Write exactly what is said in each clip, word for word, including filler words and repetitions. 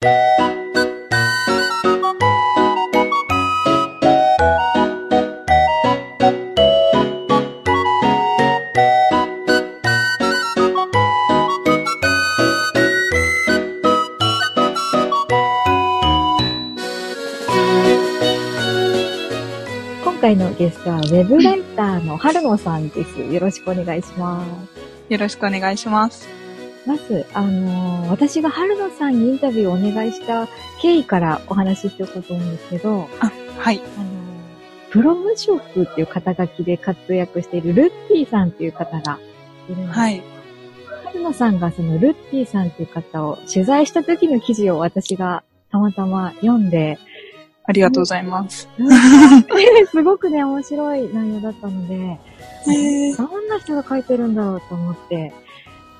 今回のゲストはウェブライターの春野さんです。よろしくお願いします。よろしくお願いします。まず、あのー、私が春野さんにインタビューをお願いした経緯からお話ししておこうと思うんですけど、あ、はい。あのー、プロ無職っていう肩書きで活躍しているルッティさんっていう方がいるんです。はい。春野さんがそのルッティさんっていう方を取材した時の記事を私がたまたま読んで、ありがとうございます。すごくね、面白い内容だったので、どんな人が書いてるんだろうと思って、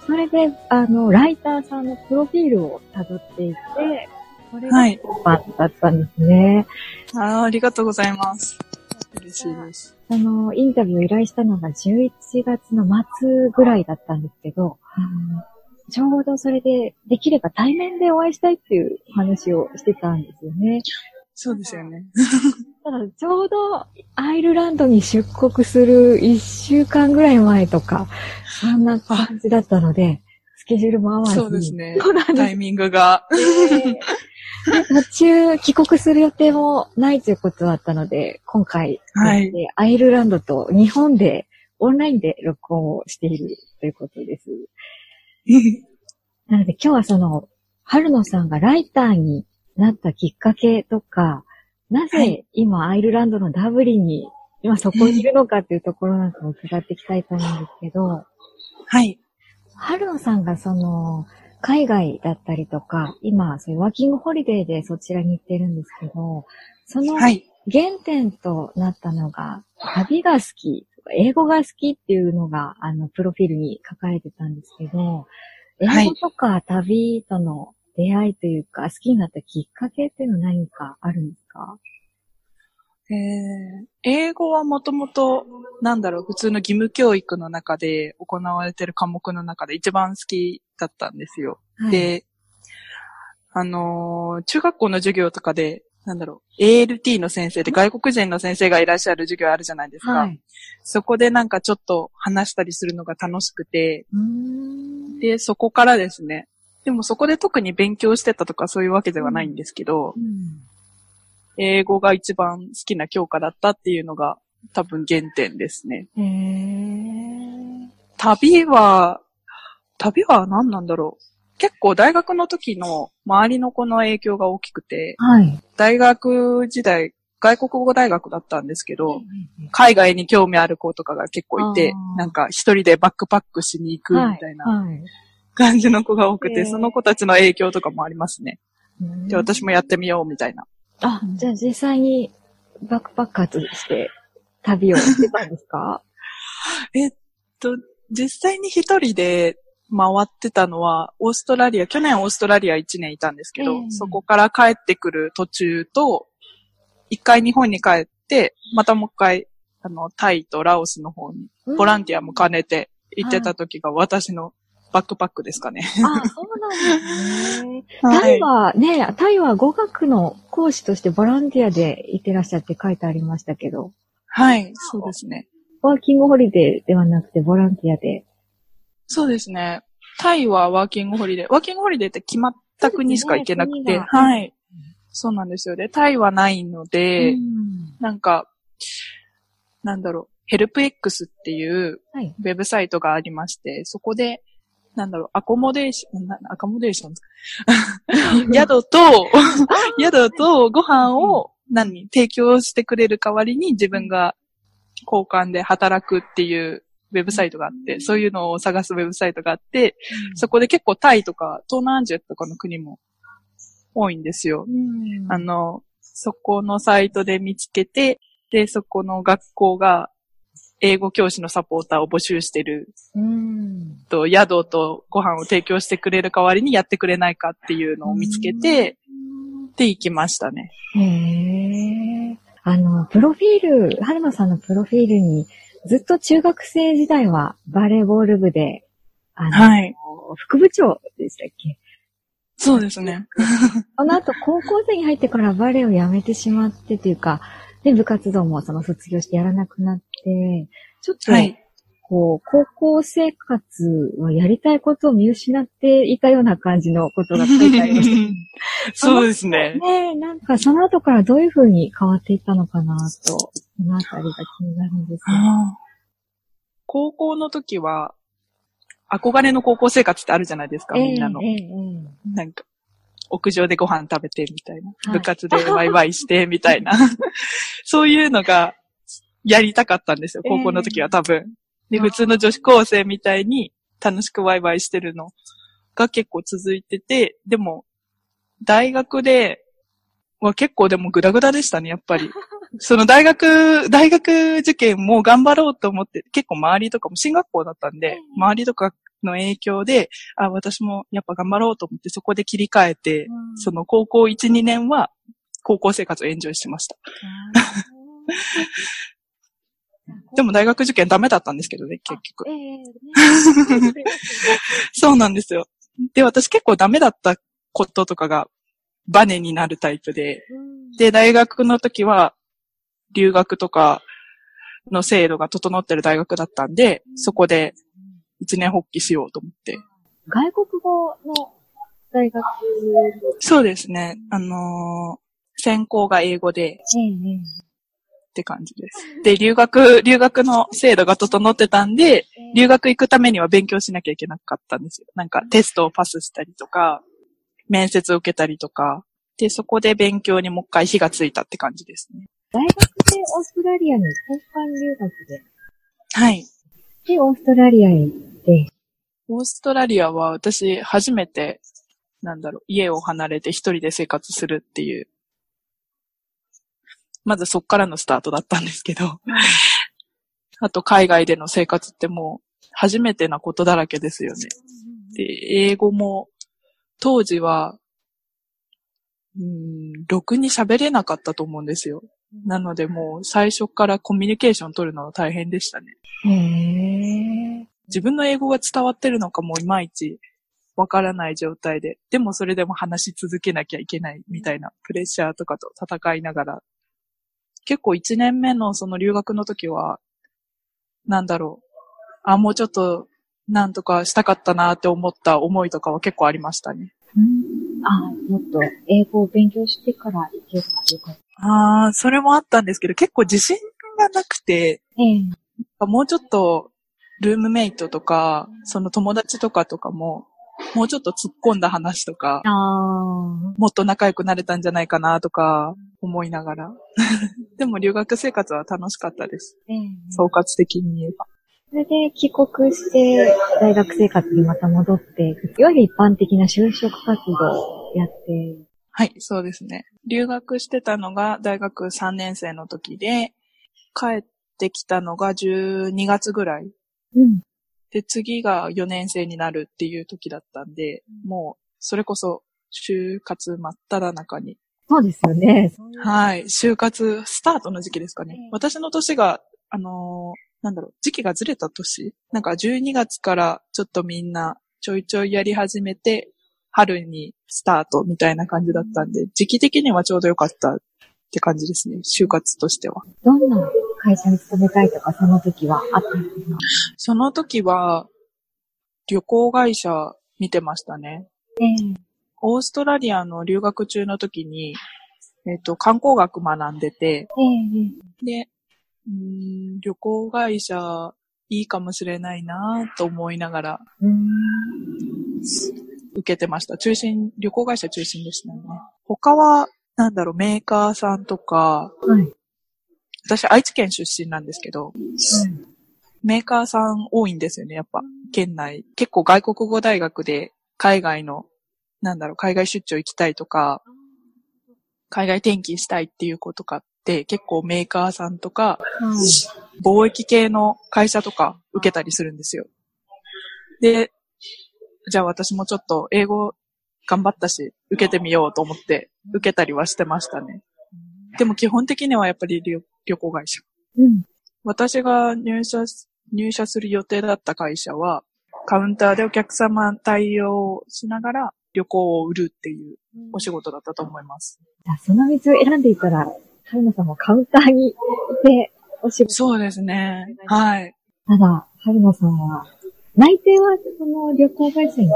それで、あの、ライターさんのプロフィールをたどっていって、これが評判だったんですね。はい、ああ、ありがとうございます。嬉しいです。あの、インタビューを依頼したのがじゅういちがつの末ぐらいだったんですけど、ちょうどそれで、できれば対面でお会いしたいっていう話をしてたんですよね。そうですよね。ただちょうどアイルランドに出国するいっしゅうかんぐらい前とか、そんな感じだったので、スケジュールも合わずに。そうですね。タイミングが。途中帰国する予定もないということだったので、今回、はい、アイルランドと日本でオンラインで録音をしているということです。なので今日はその、春野さんがライターになったきっかけとか、なぜ今アイルランドのダブリンに、今そこにいるのかっていうところなんかを伺っていきたいと思うんですけど、はい。春野さんがその、海外だったりとか、今、そういうワーキングホリデーでそちらに行ってるんですけど、その原点となったのが、旅が好き、英語が好きっていうのが、あの、プロフィールに書かれてたんですけど、英語とか旅との、出会いというか、好きになったきっかけっていうのは何かあるんですか？えー、英語はもともと、なんだろう、普通の義務教育の中で行われてる科目の中で一番好きだったんですよ。はい、で、あのー、中学校の授業とかで、なんだろう、エーエルティー の先生で外国人の先生がいらっしゃる授業あるじゃないですか。はい、そこでなんかちょっと話したりするのが楽しくて、うーんで、そこからですね、でもそこで特に勉強してたとかそういうわけではないんですけど、うん、英語が一番好きな教科だったっていうのが多分原点ですね。へー。旅は、旅は何なんだろう。結構大学の時の周りの子の影響が大きくて、はい、大学時代、外国語大学だったんですけど、海外に興味ある子とかが結構いて、なんか一人でバックパックしに行くみたいな。はいはい、感じの子が多くて、その子たちの影響とかもありますね。じゃあ私もやってみようみたいな。あ、じゃあ実際にバックパッカーとして旅をしてたんですか？えっと、実際に一人で回ってたのは、オーストラリア、去年オーストラリアいちねんいたんですけど、そこから帰ってくる途中と、一回日本に帰って、またもう一回、あの、タイとラオスの方に、ボランティアも兼ねて行ってた時が私の、バックパックですかね。あ、そうなんですね。タイはね、タイは語学の講師としてボランティアで行ってらっしゃって書いてありましたけど。はい、そうですね。ワーキングホリデーではなくてボランティアで。そうですね。タイはワーキングホリデー。ワーキングホリデーって決まった国しか行けなくて。ね、はい。そうなんですよね。タイはないので、うんなんか、なんだろう、ヘルプ X っていうウェブサイトがありまして、はい、そこで、なんだろう、アコモデーション、アコモデーション宿と、宿とご飯を何提供してくれる代わりに自分が交換で働くっていうウェブサイトがあって、そういうのを探すウェブサイトがあって、そこで結構タイとか東南アジアとかの国も多いんですよ。あの、そこのサイトで見つけて、で、そこの学校が英語教師のサポーターを募集してる。うんと、宿とご飯を提供してくれる代わりにやってくれないかっていうのを見つけて、で行きましたね。へえ。あの、プロフィール、春野さんのプロフィールに、ずっと中学生時代はバレーボール部で、あの、はい、副部長でしたっけ？そうですね。その後、高校生に入ってからバレエをやめてしまってというか、で、部活動もその卒業してやらなくなって、ちょっと、はい、こう、高校生活はやりたいことを見失っていたような感じのことが書いてありました。そうですね。ね、なんかその後からどういうふうに変わっていったのかなと、そのあたりが気になるんですけど。高校の時は、憧れの高校生活ってあるじゃないですか、えー、みんなの、えーえー。なんか、屋上でご飯食べてみたいな。はい、部活でワイワイしてみたいな。そういうのがやりたかったんですよ、高校の時は多分。えー、で、普通の女子高生みたいに楽しくワイワイしてるのが結構続いてて、でも、大学では結構でもグダグダでしたね、やっぱり。その大学、大学受験も頑張ろうと思って、結構周りとかも進学校だったんで、周りとかの影響で、あ、私もやっぱ頑張ろうと思ってそこで切り替えて、うん、その高校いち、にねんは高校生活をエンジョイしました。でも大学受験ダメだったんですけどね、結局。えーね、そうなんですよ。で、私結構ダメだったこととかがバネになるタイプで、うん、で、大学の時は、留学とかの制度が整ってる大学だったんで、そこで一年発起しようと思って。外国語の大学？そうですね。あのー、専攻が英語で、うん、って感じです。で、留学、留学の制度が整ってたんで、留学行くためには勉強しなきゃいけなかったんですよ。なんかテストをパスしたりとか、面接を受けたりとか、で、そこで勉強にもう一回火がついたって感じですね。大学でオーストラリアに交換留学で。はい。で、オーストラリアへ行って。オーストラリアは私初めて、なんだろう、家を離れて一人で生活するっていう。まずそっからのスタートだったんですけど。あと海外での生活ってもう初めてなことだらけですよね。で、英語も当時は、うーん、ろくに喋れなかったと思うんですよ。なのでもう最初からコミュニケーション取るのは大変でしたね。へー。自分の英語が伝わってるのかもいまいちわからない状態で、でもそれでも話し続けなきゃいけないみたいなプレッシャーとかと戦いながら、結構一年目のその留学の時は、なんだろう、あ、もうちょっとなんとかしたかったなって思った思いとかは結構ありましたね。んあ、もっと英語を勉強してから行けばよかった。ああ、それもあったんですけど、結構自信がなくて、えー、もうちょっとルームメイトとか、その友達とかとかも、もうちょっと突っ込んだ話とか、あもっと仲良くなれたんじゃないかなとか思いながら。でも留学生活は楽しかったです。えー、総括的に言えば。それで帰国して、大学生活にまた戻って、いわゆる一般的な就職活動をやって、はい、そうですね。留学してたのが大学さんねん生の時で、帰ってきたのがじゅうにがつぐらい。うん。で、次がよねん生になるっていう時だったんで、もう、それこそ、就活真っただ中に。そうですよね。はい、就活スタートの時期ですかね。うん、私の年が、あのー、なんだろう、時期がずれた年？なんかじゅうにがつからちょっとみんなちょいちょいやり始めて、春にスタートみたいな感じだったんで、時期的にはちょうど良かったって感じですね、就活としては。どんな会社に勤めたいとか、その時はあったんですか？その時は、旅行会社見てましたね。えー、オーストラリアの留学中の時に、えっと、観光学学んでて、えー、でうーん、旅行会社いいかもしれないなと思いながら、うーん受けてました。中心、旅行会社中心でしたね。他は、なんだろう、メーカーさんとか、はい、私、愛知県出身なんですけど、うん、メーカーさん多いんですよね、やっぱ、県内。結構外国語大学で、海外の、なんだろう、海外出張行きたいとか、海外転勤したいっていう子とかって、結構メーカーさんとか、はい、貿易系の会社とか受けたりするんですよ。で、じゃあ私もちょっと英語頑張ったし、受けてみようと思って受けたりはしてましたね。でも基本的にはやっぱり旅、旅行会社。うん、私が入社、入社する予定だった会社は、カウンターでお客様対応しながら旅行を売るっていうお仕事だったと思います。うん、その道を選んでいたら、春菜さんもカウンターにいてお仕事。そうですね。はい。ただ、春菜さんは、内定はその旅行会社に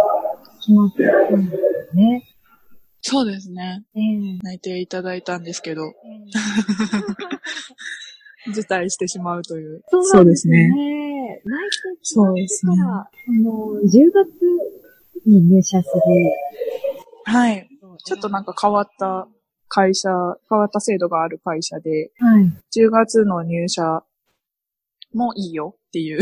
決まってたんですね。そうですね。えー、内定いただいたんですけど、えー、辞退してしまうという。そうですね。内定決まってから、あの、じゅうがつに入社する。はい。ちょっとなんか変わった会社、変わった制度がある会社で、はい、じゅうがつの入社もいいよっていう、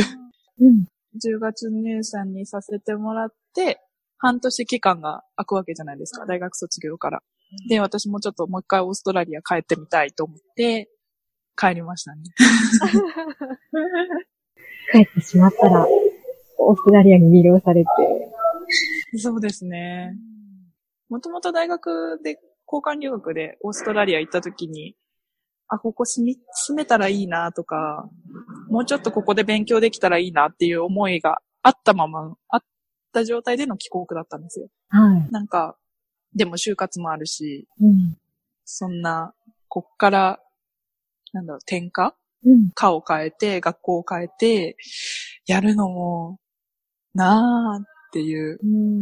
うん、じゅうがつ入社にさせてもらって、半年期間が空くわけじゃないですか、大学卒業から。で、私もちょっともう一回オーストラリア帰ってみたいと思って、帰りましたね。帰ってしまったら、オーストラリアに魅了されて。そうですね。もともと大学で、交換留学でオーストラリア行った時に、あ、ここ住み、住めたらいいなとか、もうちょっとここで勉強できたらいいなっていう思いがあったまま、あっった状態での帰国だったんですよ。はい。なんか、でも就活もあるし、うん、そんな、こっから、なんだろう、転科、うん、科を変えて、学校を変えて、やるのも、なーっていう、うん、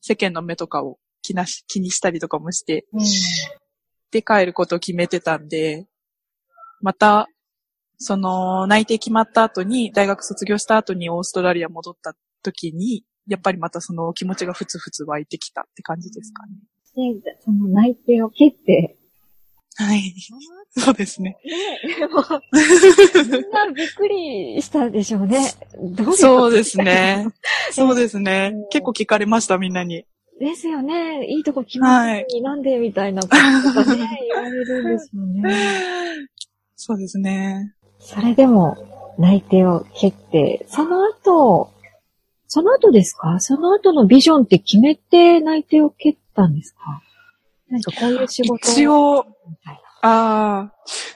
世間の目とかを気なし、気にしたりとかもして、うん、で、帰ることを決めてたんで、また、その、内定決まった後に、大学卒業した後にオーストラリア戻った時に、やっぱりまたその気持ちがふつふつ湧いてきたって感じですかね。で、その内定を蹴って。はい。そうですね。ねもうみんなびっくりしたでしょうね。どういうこと？そうですね。そうですね。結構聞かれました、みんなに。ですよね。いいとこ決まったのになんでみたいなことがね、言われるんですよね。そうですね。それでも内定を蹴って、その後、その後ですか？その後のビジョンって決めて内定を蹴ったんですか？なんかこういう仕事一応、ああ、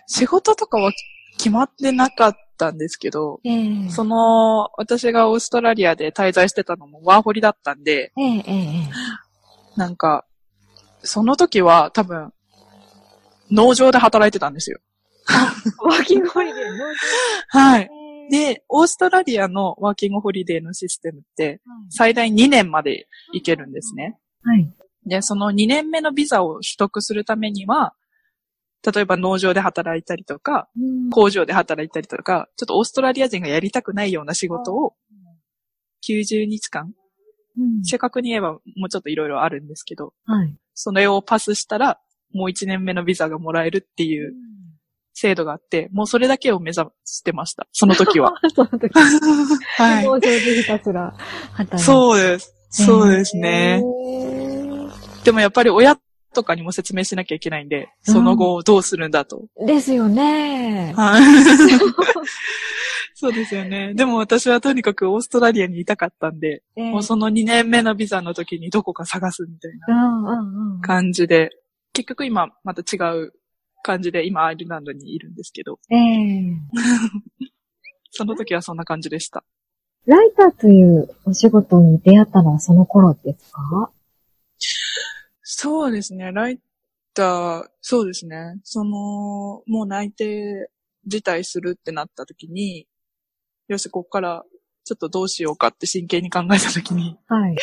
仕事とかは決まってなかったんですけど、えー、その、私がオーストラリアで滞在してたのもワーホリだったんで、えーえー、なんか、その時は多分、農場で働いてたんですよ。ワーキングホリデー農場はい。で、オーストラリアのワーキングホリデーのシステムって、最大にねんまで行けるんですね。はい。で、そのにねんめのビザを取得するためには、例えば農場で働いたりとか、工場で働いたりとか、ちょっとオーストラリア人がやりたくないような仕事を、きゅうじゅうにちかん、うん、正確に言えばもうちょっといろいろあるんですけど、はい、それをパスしたら、もういちねんめのビザがもらえるっていう、制度があって、もうそれだけを目指してました。その時は。その時は。はい。農場でひたすら働いて。そうです。そうですね。でもやっぱり親とかにも説明しなきゃいけないんで、その後どうするんだと。うん、ですよね。はい。そうですよね。でも私はとにかくオーストラリアにいたかったんで、えー、もうそのにねんめのビザの時にどこか探すみたいな感じで、うんうんうん、結局今また違う感じで今アイルランドにいるんですけど、えー、その時はそんな感じでした。ライターというお仕事に出会ったのはその頃ですか？そうですね、ライター、そうですね、そのもう内定辞退するってなった時に、よしここからちょっとどうしようかって真剣に考えた時に、はい、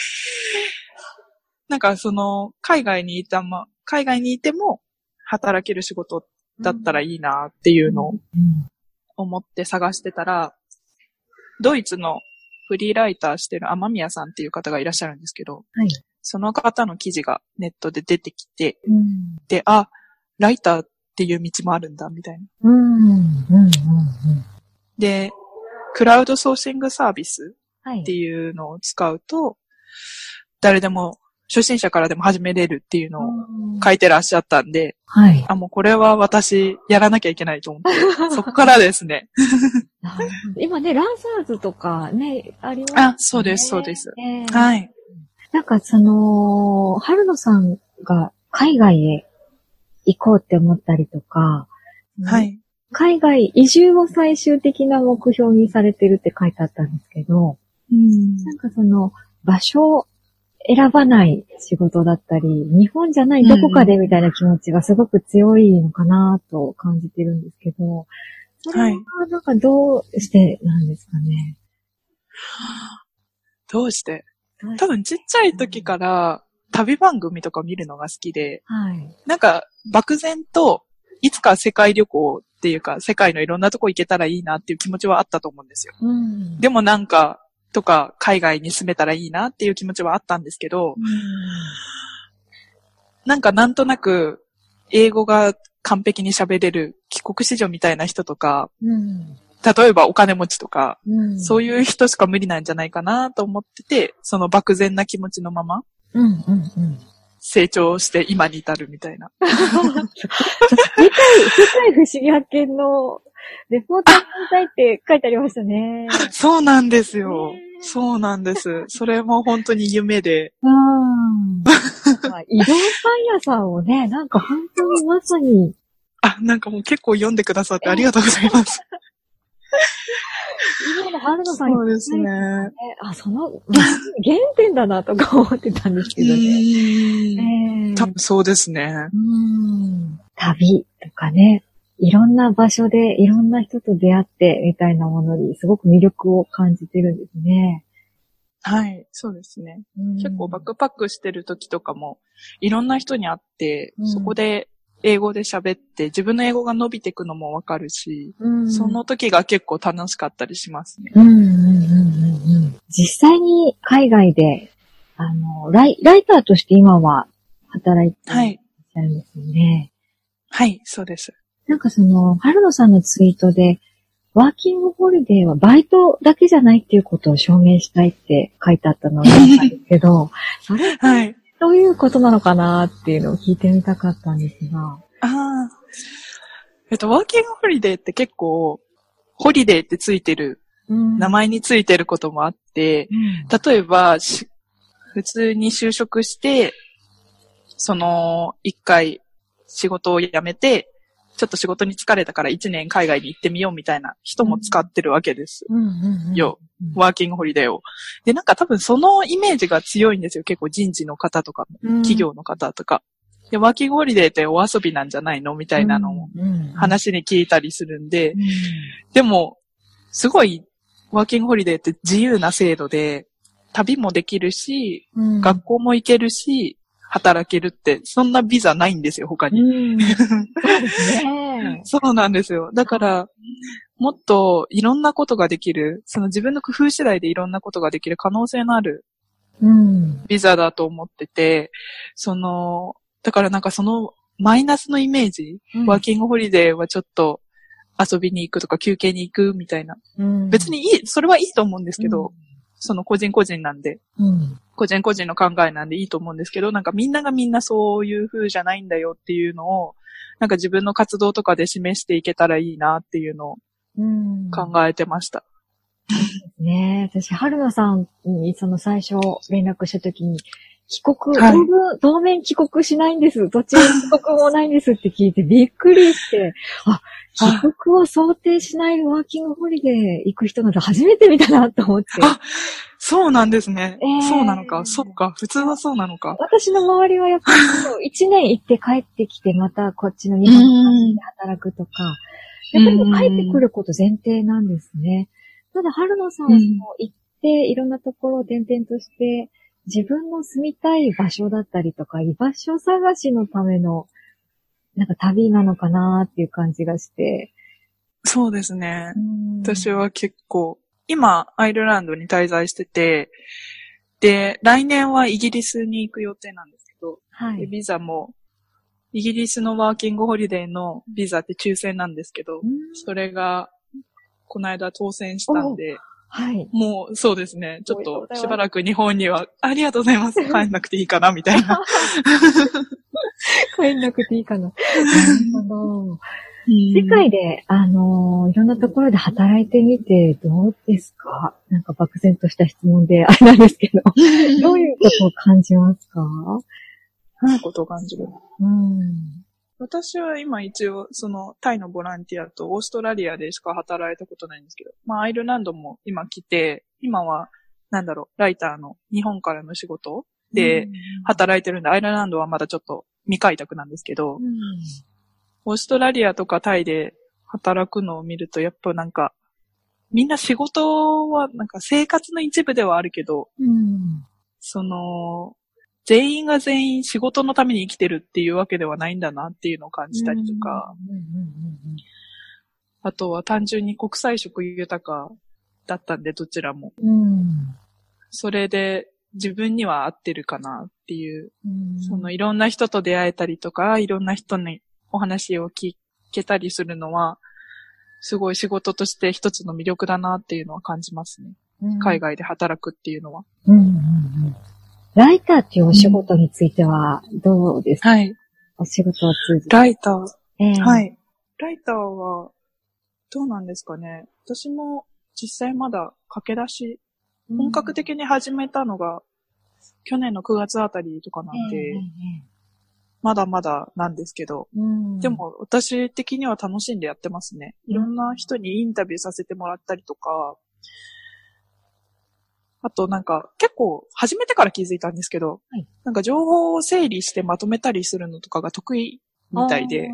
なんかその海外にいたま海外にいても働ける仕事だったらいいなっていうのを思って探してたら、ドイツのフリーライターしてる天宮さんっていう方がいらっしゃるんですけど、はい、その方の記事がネットで出てきて、うん、で、あ、ライターっていう道もあるんだみたいな、うんうんうんうん、で、クラウドソーシングサービスっていうのを使うと、はい、誰でも初心者からでも始めれるっていうのを書いてらっしゃったんで、はい、あ、もうこれは私やらなきゃいけないと思って、そこからですね。今ね、ランサーズとかね、ありますね。あ、そうです、そうです。えー、はい。なんかその、春野さんが海外へ行こうって思ったりとか、はい。海外移住を最終的な目標にされてるって書いてあったんですけど、うん、なんかその場所を選ばない仕事だったり、日本じゃないどこかでみたいな気持ちがすごく強いのかなと感じてるんですけど、それはなんかどうしてなんですかね。はい、どうして？多分ちっちゃい時から旅番組とか見るのが好きで、はい、なんか漠然といつか世界旅行っていうか世界のいろんなとこ行けたらいいなっていう気持ちはあったと思うんですよ。うん、でもなんかとか海外に住めたらいいなっていう気持ちはあったんですけど、うん、なんかなんとなく英語が完璧に喋れる帰国子女みたいな人とか、うん、例えばお金持ちとか、うん、そういう人しか無理なんじゃないかなと思ってて、その漠然な気持ちのまま、うんうんうん、成長して今に至るみたいな。世界、世界不思議発見のレポートって書いてありましたね。そうなんですよ。そうなんです。それも本当に夢で。うん。移動パン屋さんをね、なんか本当にまさに。あ、なんかもう結構読んでくださってありがとうございます。今の春野さんに、ね。そうですね。あ、その、原点だなとか思ってたんですけどね。えー、多分そうですね。うん。旅とかね。いろんな場所でいろんな人と出会ってみたいなものにすごく魅力を感じてるんですね。はい、そうですね。うん、結構バックパックしてる時とかもいろんな人に会って、うん、そこで英語で喋って自分の英語が伸びていくのもわかるし、うん、その時が結構楽しかったりしますね。うんうんうんうんうん、実際に海外であのライ、ライターとして今は働いていらっしゃるんですよね。はい、はい、そうです。なんかその、春野さんのツイートで、ワーキングホリデーはバイトだけじゃないっていうことを証明したいって書いてあったのがあったんですけど、それってどういうことなのかなっていうのを聞いてみたかったんですが。ああ。えっと、ワーキングホリデーって結構、ホリデーってついてる、うん、名前についてることもあって、うん、例えば、普通に就職して、その、一回仕事を辞めて、ちょっと仕事に疲れたから一年海外に行ってみようみたいな人も使ってるわけですよ。ワーキングホリデーを。で、なんか多分そのイメージが強いんですよ。結構人事の方とか、うん、企業の方とか。で、ワーキングホリデーってお遊びなんじゃないのみたいなのを話に聞いたりするんで。うんうんうん、でも、すごいワーキングホリデーって自由な制度で、旅もできるし、うん、学校も行けるし、働けるって、そんなビザないんですよ、他に。うん、そうですね。そうなんですよ。だから、もっといろんなことができる、その自分の工夫次第でいろんなことができる可能性のあるビザだと思ってて、その、だからなんかそのマイナスのイメージ、うん、ワーキングホリデーはちょっと遊びに行くとか休憩に行くみたいな。うん、別にいい、それはいいと思うんですけど、うん、その個人個人なんで、うん、個人個人の考えなんでいいと思うんですけど、なんかみんながみんなそういう風じゃないんだよっていうのを、なんか自分の活動とかで示していけたらいいなっていうのを考えてました。うん、ねえ、私、春野さんにその最初連絡した時に、帰国、はい、当面帰国しないんです。どっちに帰国もないんですって聞いてびっくりして、あ、帰国を想定しないワーキングホリデー行く人なんて初めて見たなと思って。あ、そうなんですね。えー、そうなのか。そうか。普通はそうなのか。私の周りはやっぱり一年行って帰ってきてまたこっちの日本で働くとか、やっぱり帰ってくること前提なんですね。ただ春野さんはその行っていろんなところを転々として、自分の住みたい場所だったりとか、居場所探しのための、なんか旅なのかなーっていう感じがして。そうですね。私は結構、今、アイルランドに滞在してて、で、来年はイギリスに行く予定なんですけど、はい、ビザも、イギリスのワーキングホリデーのビザって抽選なんですけど、それが、この間当選したんで、はい。もう、そうですね。ちょっと、しばらく日本には、ありがとうございます。帰んなくていいかな、みたいな。帰んなくていいかな。なるほど。世界で、あの、いろんなところで働いてみて、どうですか？なんか漠然とした質問で、あれなんですけど、どういうことを感じますか？どういうことを感じる？うん。私は今一応、その、タイのボランティアとオーストラリアでしか働いたことないんですけど、まあ、アイルランドも今来て、今は、なんだろう、ライターの日本からの仕事で働いてるんで、うん、アイルランドはまだちょっと未開拓なんですけど、うん、オーストラリアとかタイで働くのを見ると、やっぱなんか、みんな仕事はなんか生活の一部ではあるけど、うん、その、全員が全員仕事のために生きてるっていうわけではないんだなっていうのを感じたりとか、あとは単純に国際色豊かだったんで、どちらも。うん、それで自分には合ってるかなっていう、うん、そのいろんな人と出会えたりとか、いろんな人にお話を聞けたりするのは、すごい仕事として一つの魅力だなっていうのは感じますね。うん、海外で働くっていうのは。うんうんうんライターっていうお仕事についてはどうですか、うん、はい。お仕事を通じて。ライター、えー。はい。ライターはどうなんですかね。私も実際まだ駆け出し、本格的に始めたのが去年のくがつあたりとかなんで、えーえー、まだまだなんですけど、うん、でも私的には楽しんでやってますね。いろんな人にインタビューさせてもらったりとか、あとなんか結構始めてから気づいたんですけど、はい、なんか情報を整理してまとめたりするのとかが得意みたいで、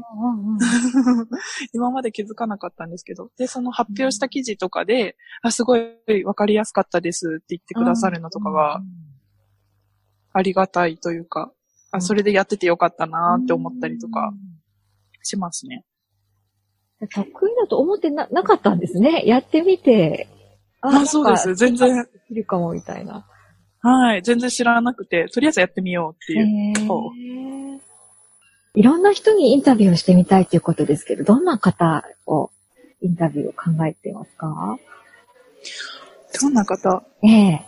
今まで気づかなかったんですけど、で、その発表した記事とかで、うん、あ、すごいわかりやすかったですって言ってくださるのとかがありがたいというか、うん、あ、それでやっててよかったなって思ったりとかしますね。得意だと思ってな、なかったんですね。やってみて。ああ、そうです。全然。いるかも、みたいな。はい。全然知らなくて、とりあえずやってみようっていう。いろんな人にインタビューをしてみたいということですけど、どんな方を、インタビューを考えてますか？どんな方？ええ。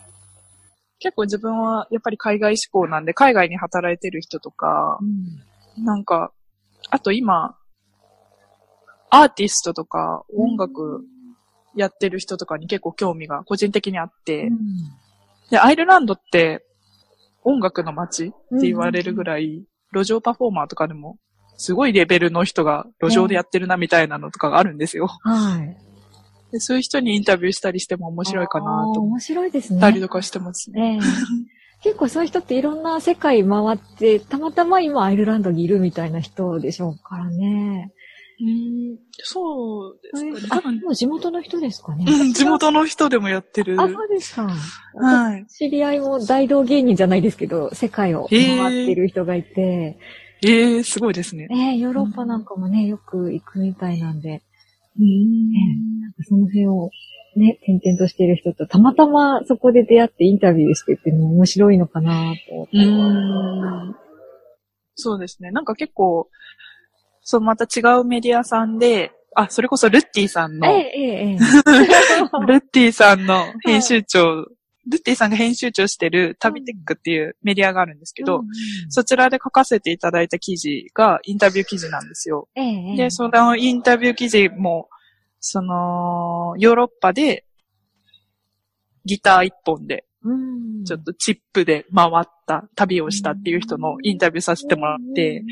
結構自分は、やっぱり海外志向なんで、海外に働いてる人とか、うん、なんか、あと今、アーティストとか、音楽、うんやってる人とかに結構興味が個人的にあって、うん、で、アイルランドって音楽の街って言われるぐらい、路上パフォーマーとかでもすごいレベルの人が路上でやってるなみたいなのとかがあるんですよ。はい、でそういう人にインタビューしたりしても面白いかなと。面白いですね。たりとかしてますね。えー、結構そういう人っていろんな世界回って、たまたま今アイルランドにいるみたいな人でしょうからね。うん、そうですかね。多分、もう地元の人ですかね。うん、地元の人でもやってる。あ、そうですか。はい。知り合いも大道芸人じゃないですけど、世界を回ってる人がいて。えー、えー、すごいですね。ね、ヨーロッパなんかもね、よく行くみたいなんで。うん。ね、なんかその辺をね、転々としてる人と、たまたまそこで出会ってインタビューしてっても面白いのかなと思って。うん。そうですね。なんか結構、そう、また違うメディアさんで、あ、それこそルッティさんの、ええええ、ルッティさんの編集長、はい、ルッティさんが編集長してるタビテックっていうメディアがあるんですけど、うん、そちらで書かせていただいた記事がインタビュー記事なんですよ。ええ、で、そのインタビュー記事も、その、ヨーロッパでギター一本で、うん、ちょっとチップで回った、旅をしたっていう人のインタビューさせてもらって、うんうん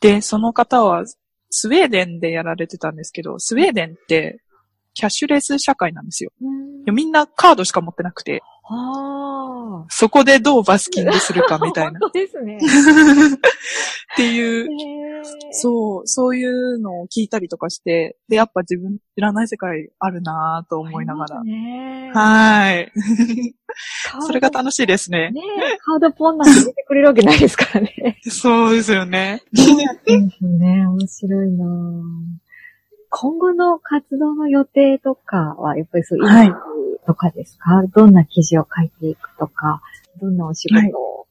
で、その方はスウェーデンでやられてたんですけど、スウェーデンってキャッシュレス社会なんですよ。うんみんなカードしか持ってなくて、あそこでどうバスキングするかみたいな。本当ですね。っていう、そう、そういうのを聞いたりとかして、で、やっぱ自分知らない世界あるなぁと思いながら。ね、はい。それが楽しいですね。ねカードポンなんて出てくれるわけないですからね。そうですよね。そうですね。面白いなぁ。今後の活動の予定とかは、やっぱりそういう、はい、とかですか？どんな記事を書いていくとか、どんなお仕事を、は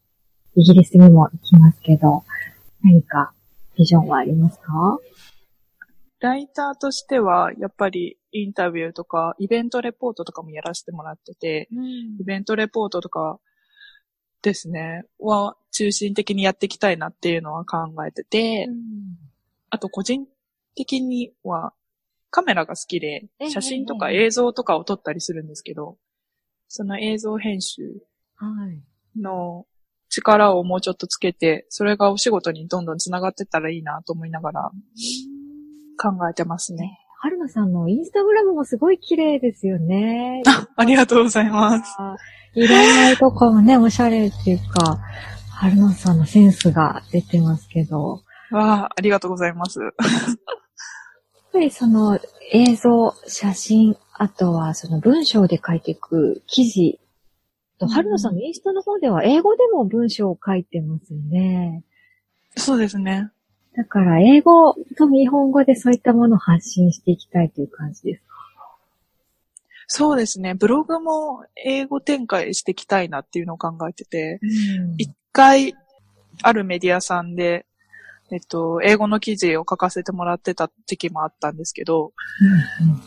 い、イギリスにも行きますけど、何かビジョンはありますか？ライターとしては、やっぱりインタビューとか、イベントレポートとかもやらせてもらってて、うん、イベントレポートとかですね、は中心的にやっていきたいなっていうのは考えてて、うん、あと個人的には、カメラが好きで、写真とか映像とかを撮ったりするんですけど、その映像編集の力をもうちょっとつけて、それがお仕事にどんどんつながってったらいいなと思いながら考えてますね。春菜さんのインスタグラムもすごい綺麗ですよね。あ、ありがとうございます。いろんなとこもね、おしゃれっていうか、春菜さんのセンスが出てますけど。わあ、ありがとうございます。やっぱりその映像、写真、あとはその文章で書いていく記事、春菜さんのインスタの方では英語でも文章を書いてますね。そうですね。だから英語と日本語でそういったものを発信していきたいという感じですか？そうですね。ブログも英語展開していきたいなっていうのを考えてて、一、うん、回あるメディアさんで、えっと、英語の記事を書かせてもらってた時期もあったんですけど、うんうん、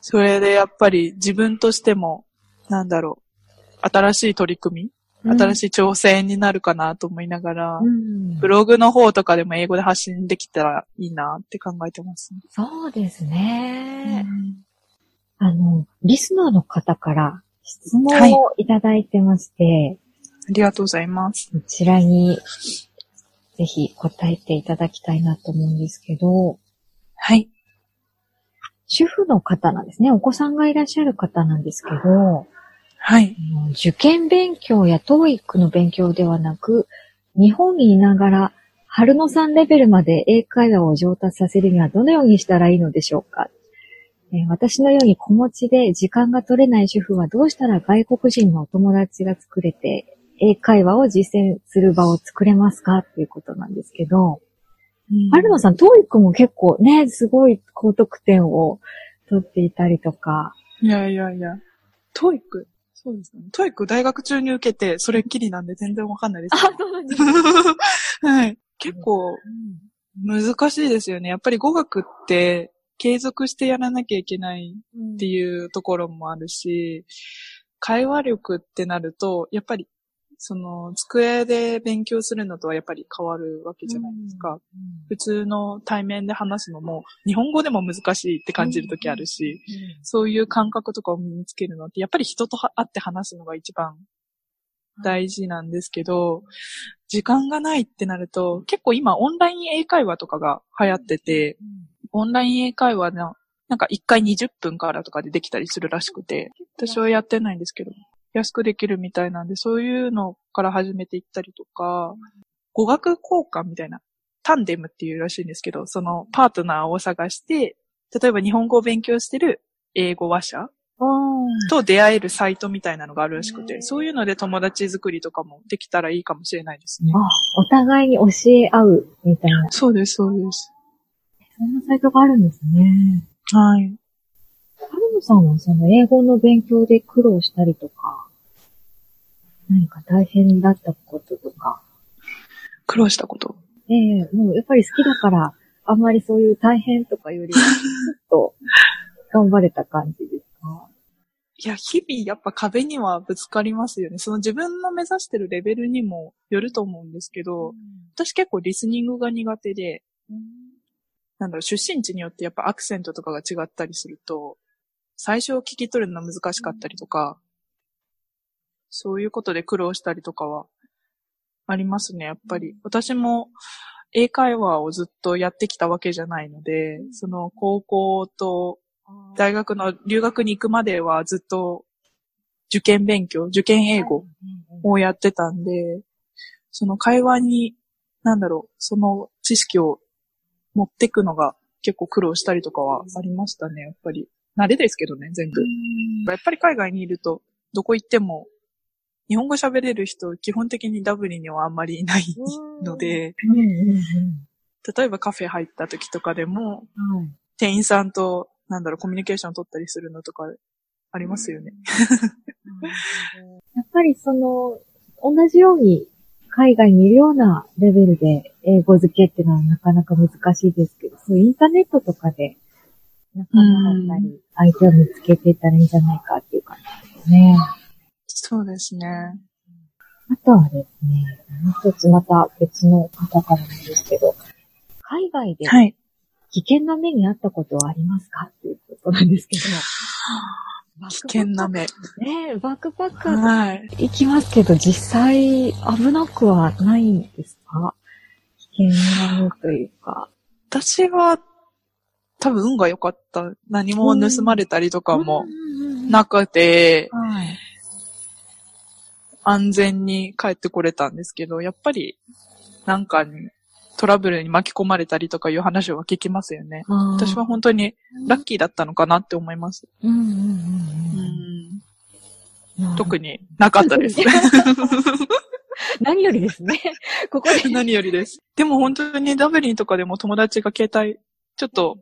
それでやっぱり自分としても、なんだろう、新しい取り組み、新しい挑戦になるかなと思いながら、うん、ブログの方とかでも英語で発信できたらいいなって考えてます、ね。そうですね、うん。あの、リスナーの方から質問をいただいてまして、はい、ありがとうございます。こちらにぜひ答えていただきたいなと思うんですけど、はい。主婦の方なんですね。お子さんがいらっしゃる方なんですけど、はい。受験勉強やトーイックの勉強ではなく、日本にいながら、春野さんレベルまで英会話を上達させるにはどのようにしたらいいのでしょうか？えー、私のように子持ちで時間が取れない主婦はどうしたら外国人のお友達が作れて、英会話を実践する場を作れますか？ということなんですけど、うん、春野さん、トーイックも結構ね、すごい高得点を取っていたりとか。いやいやいや、トーイック？そうですね。トイック大学中に受けて、それっきりなんで全然わかんないです。あ、そうなんですね。はい。結構、難しいですよね。やっぱり語学って、継続してやらなきゃいけないっていうところもあるし、会話力ってなると、やっぱり、その、机で勉強するのとはやっぱり変わるわけじゃないですか。うんうん、普通の対面で話すのも、日本語でも難しいって感じるときあるし、うんうん、そういう感覚とかを身につけるのって、やっぱり人と会って話すのが一番大事なんですけど、時間がないってなると、結構今オンライン英会話とかが流行ってて、オンライン英会話の、なんかいっかいにじゅっぷんからとかでできたりするらしくて、私はやってないんですけど、安くできるみたいなんで、そういうのから始めていったりとか、語学交換みたいな、タンデムっていうらしいんですけど、そのパートナーを探して、例えば日本語を勉強してる英語話者と出会えるサイトみたいなのがあるらしくて、そういうので友達作りとかもできたらいいかもしれないですね。あ、お互いに教え合うみたいな。そうです、そうです。そんなサイトがあるんですね。はい。春野さんはその英語の勉強で苦労したりとか、何か大変だったこととか。苦労したこと？ええー、もうやっぱり好きだから、あんまりそういう大変とかよりは、ちょっと頑張れた感じですか？いや、日々やっぱ壁にはぶつかりますよね。その自分の目指してるレベルにもよると思うんですけど、うん、私結構リスニングが苦手で、うん、なんだろう、出身地によってやっぱアクセントとかが違ったりすると、最初聞き取るの難しかったりとか、そういうことで苦労したりとかはありますね、やっぱり。私も英会話をずっとやってきたわけじゃないので、その高校と大学の留学に行くまではずっと受験勉強、受験英語をやってたんで、その会話に、なんだろう、その知識を持ってくのが結構苦労したりとかはありましたね、やっぱり。慣れですけどね、全部。やっぱり海外にいると、どこ行っても、日本語喋れる人、基本的にダブリンにはあんまりいないので、うんうんうん、例えばカフェ入った時とかでも、うん、店員さんと、なんだろう、コミュニケーション取ったりするのとか、ありますよね。うんうん、やっぱりその、同じように、海外にいるようなレベルで、英語付けっていうのはなかなか難しいですけど、そうインターネットとかで、仲間だったり、相手を見つけていったらいいんじゃないかっていう感じですね。そうですね。あとはですね、もう一つまた別の方からなんですけど、海外で危険な目にあったことはありますかっていうことなんですけど。危険な目。ね、バックパッカー行きますけど、実際危なくはないんですか？危険な目というか。私は、多分運が良かった。何も盗まれたりとかもなくて、うんうんうんうん、はい、安全に帰ってこれたんですけど、やっぱりなんかにトラブルに巻き込まれたりとかいう話は聞きますよね。うん、私は本当にラッキーだったのかなって思います。うんうんうんうん、特になかったです。何よりですね。ここで何よりです。でも本当にダブリンとかでも友達が携帯ちょっと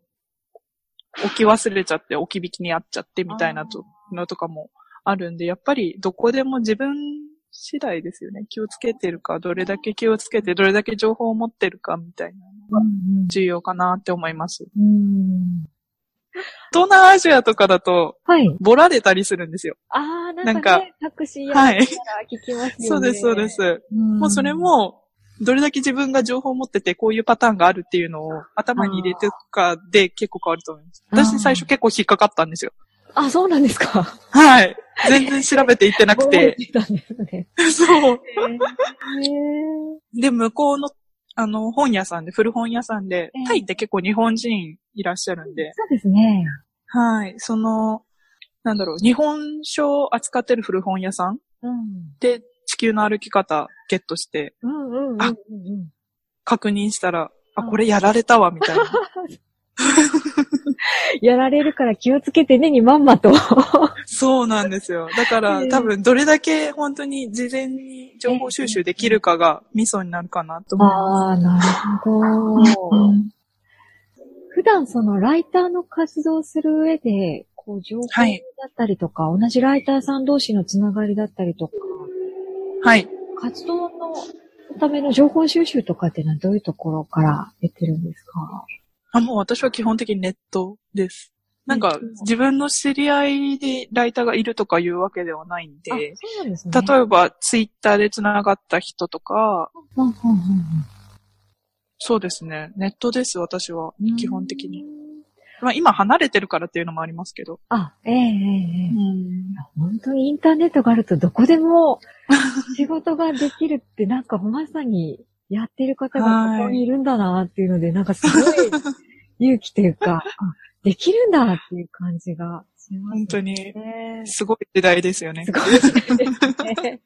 置き忘れちゃって置き引きにあっちゃってみたいなとのとかもあるんで、やっぱりどこでも自分次第ですよね。気をつけてるか、どれだけ気をつけてどれだけ情報を持ってるかみたいなのが重要かなって思います。うん、東南アジアとかだと、はい、ボラれたりするんですよ。ああ、なんか、ね、なんかタクシーやら聞きますよね、はい。そうです、そうです。もうそれも、どれだけ自分が情報を持ってて、こういうパターンがあるっていうのを頭に入れてかで結構変わると思います。私最初結構引っかかったんですよ。あ, あ、そうなんですか。はい。全然調べていってなくて。てたんですね、そう。で、向こうのあの、本屋さんで、古本屋さんで、えー、タイって結構日本人いらっしゃるんで。そうですね。はい。その、なんだろう、日本書を扱ってる古本屋さん、うん、で、地球の歩き方ゲットして、うんうんうんうん、あ、確認したら、あ、これやられたわ、みたいな。やられるから気をつけてねにまんまと。そうなんですよ。だから多分どれだけ本当に事前に情報収集できるかがミソになるかなと思います。ああ、なるほど。普段そのライターの活動する上で、こう情報だったりとか、はい、同じライターさん同士のつながりだったりとか、はい。活動のための情報収集とかってのはどういうところから得てるんですか？あ、もう私は基本的にネットです。なんか、自分の知り合いでライターがいるとかいうわけではないんで、あ、そうなんですね。例えばツイッターで繋がった人とか、うんうんうんうん、そうですね。ネットです、私は、基本的に。まあ、今離れてるからっていうのもありますけど。あ、ええええ、うん。本当にインターネットがあるとどこでも仕事ができるってなんかまさにやってる方がここにいるんだなっていうので、はい、なんかすごい勇気というか、できるんだっていう感じがしますね。本当に、すごい時代ですよね。すごい時代ですね。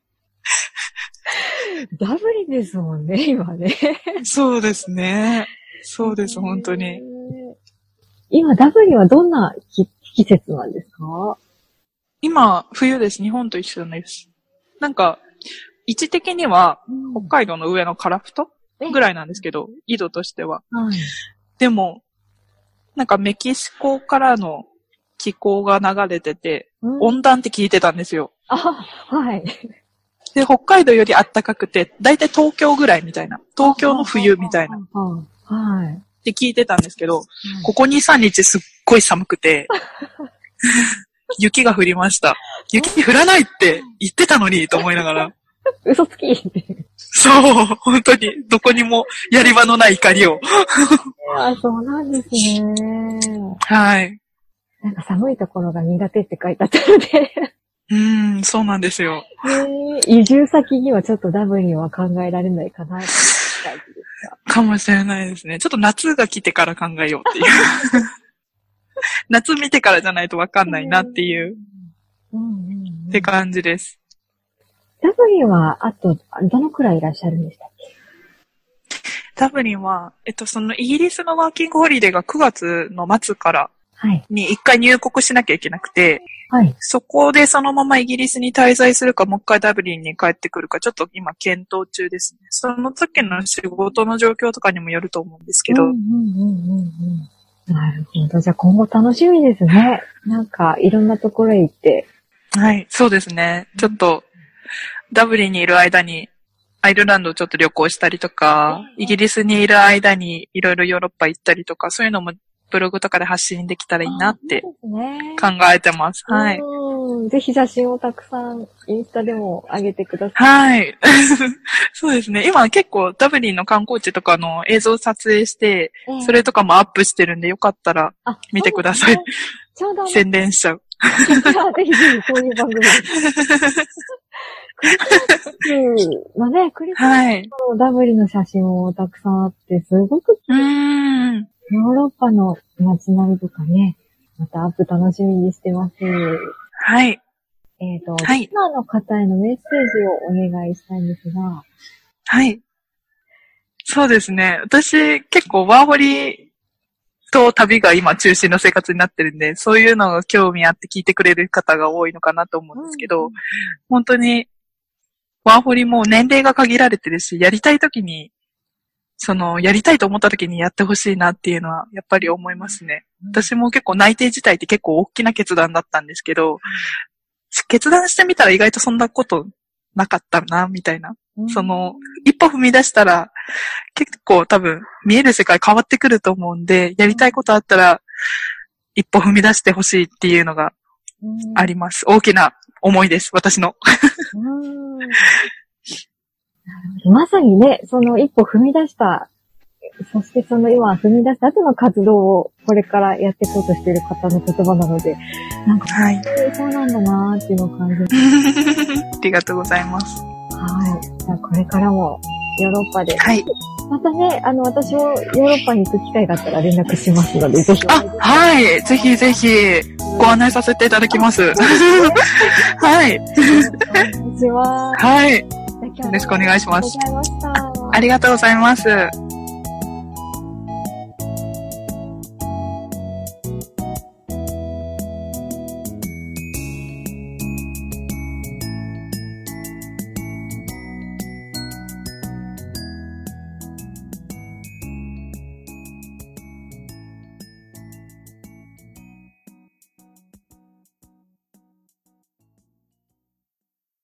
ダブリンですもんね、今ね。そうですね。そうです、本当に。今、ダブリンはどんな季節なんですか？今、冬です。日本と一緒です。なんか、位置的には、北海道の上の樺太ぐらいなんですけど、緯度としては。うん、でも、なんかメキシコからの気候が流れてて、うん、温暖って聞いてたんですよ。あ、はい。で、北海道より暖かくて、だいたい東京ぐらいみたいな。東京の冬みたいな。はい。って聞いてたんですけど、うん、ここに、みっかすっごい寒くて、雪が降りました。雪降らないって言ってたのにと思いながら。嘘つきって。そう、本当に、どこにもやり場のない怒りを。あ、そうなんですね。はい。なんか寒いところが苦手って書いてあったので。うーん、そうなんですよ。移住先にはちょっとダブリンは考えられないかな。かもしれないですね。ちょっと夏が来てから考えようっていう。夏見てからじゃないとわかんないなっていう。うんうんうんうん、って感じです。ダブリンは、あと、どのくらいいらっしゃるんでしたっけ？ダブリンは、えっと、その、イギリスのワーキングホリデーがくがつの末からに一回入国しなきゃいけなくて、はい、そこでそのままイギリスに滞在するか、もう一回ダブリンに帰ってくるか、ちょっと今検討中ですね。その時の仕事の状況とかにもよると思うんですけど。うんうんうんうんうん、なるほど。じゃあ今後楽しみですね。なんか、いろんなところへ行って。はい、そうですね。ちょっと、ダブリンにいる間にアイルランドをちょっと旅行したりとか、イギリスにいる間にいろいろヨーロッパ行ったりとか、そういうのもブログとかで発信できたらいいなって考えてます。いいですね、はい。ぜひ写真をたくさんインスタでも上げてください。はい。そうですね。今結構ダブリンの観光地とかの映像を撮影して、それとかもアップしてるんでよかったら見てください。ね、ちょうど宣伝しちゃう。ぜひぜひこういう番組。まあね、クリスマスのダブリンの写真もたくさんあって、すごく綺麗。うん。ヨーロッパの街並みとかね、またアップ楽しみにしてます。はい。えっと、はい、リスナーの方へのメッセージをお願いしたいんですが。はい。そうですね。私、結構ワーホリと旅が今中心の生活になってるんで、そういうのが興味あって聞いてくれる方が多いのかなと思うんですけど、うん、本当にワーホリも年齢が限られてるし、やりたいときに、その、やりたいと思った時にやってほしいなっていうのは、やっぱり思いますね。私も結構内定自体って結構大きな決断だったんですけど、決断してみたら意外とそんなことなかったな、みたいな。その、一歩踏み出したら、結構多分、見える世界変わってくると思うんで、やりたいことあったら、一歩踏み出してほしいっていうのがあります。大きな思いです、私の。まさにね、その一歩踏み出した、そしてその今踏み出した後の活動をこれからやっていこうとしている方の言葉なので、なんか本当にそうなんだなーっていうのを感じます。はい、ありがとうございます。はい。じゃあこれからもヨーロッパで。はい。またね、あの、私もヨーロッパに行く機会があったら連絡しますので、ぜひ。あ、はい。ぜひぜひご案内させていただきます。はい。こんにちは。はい。よろしくお願いします。ありがとうございました。ありがとうございます。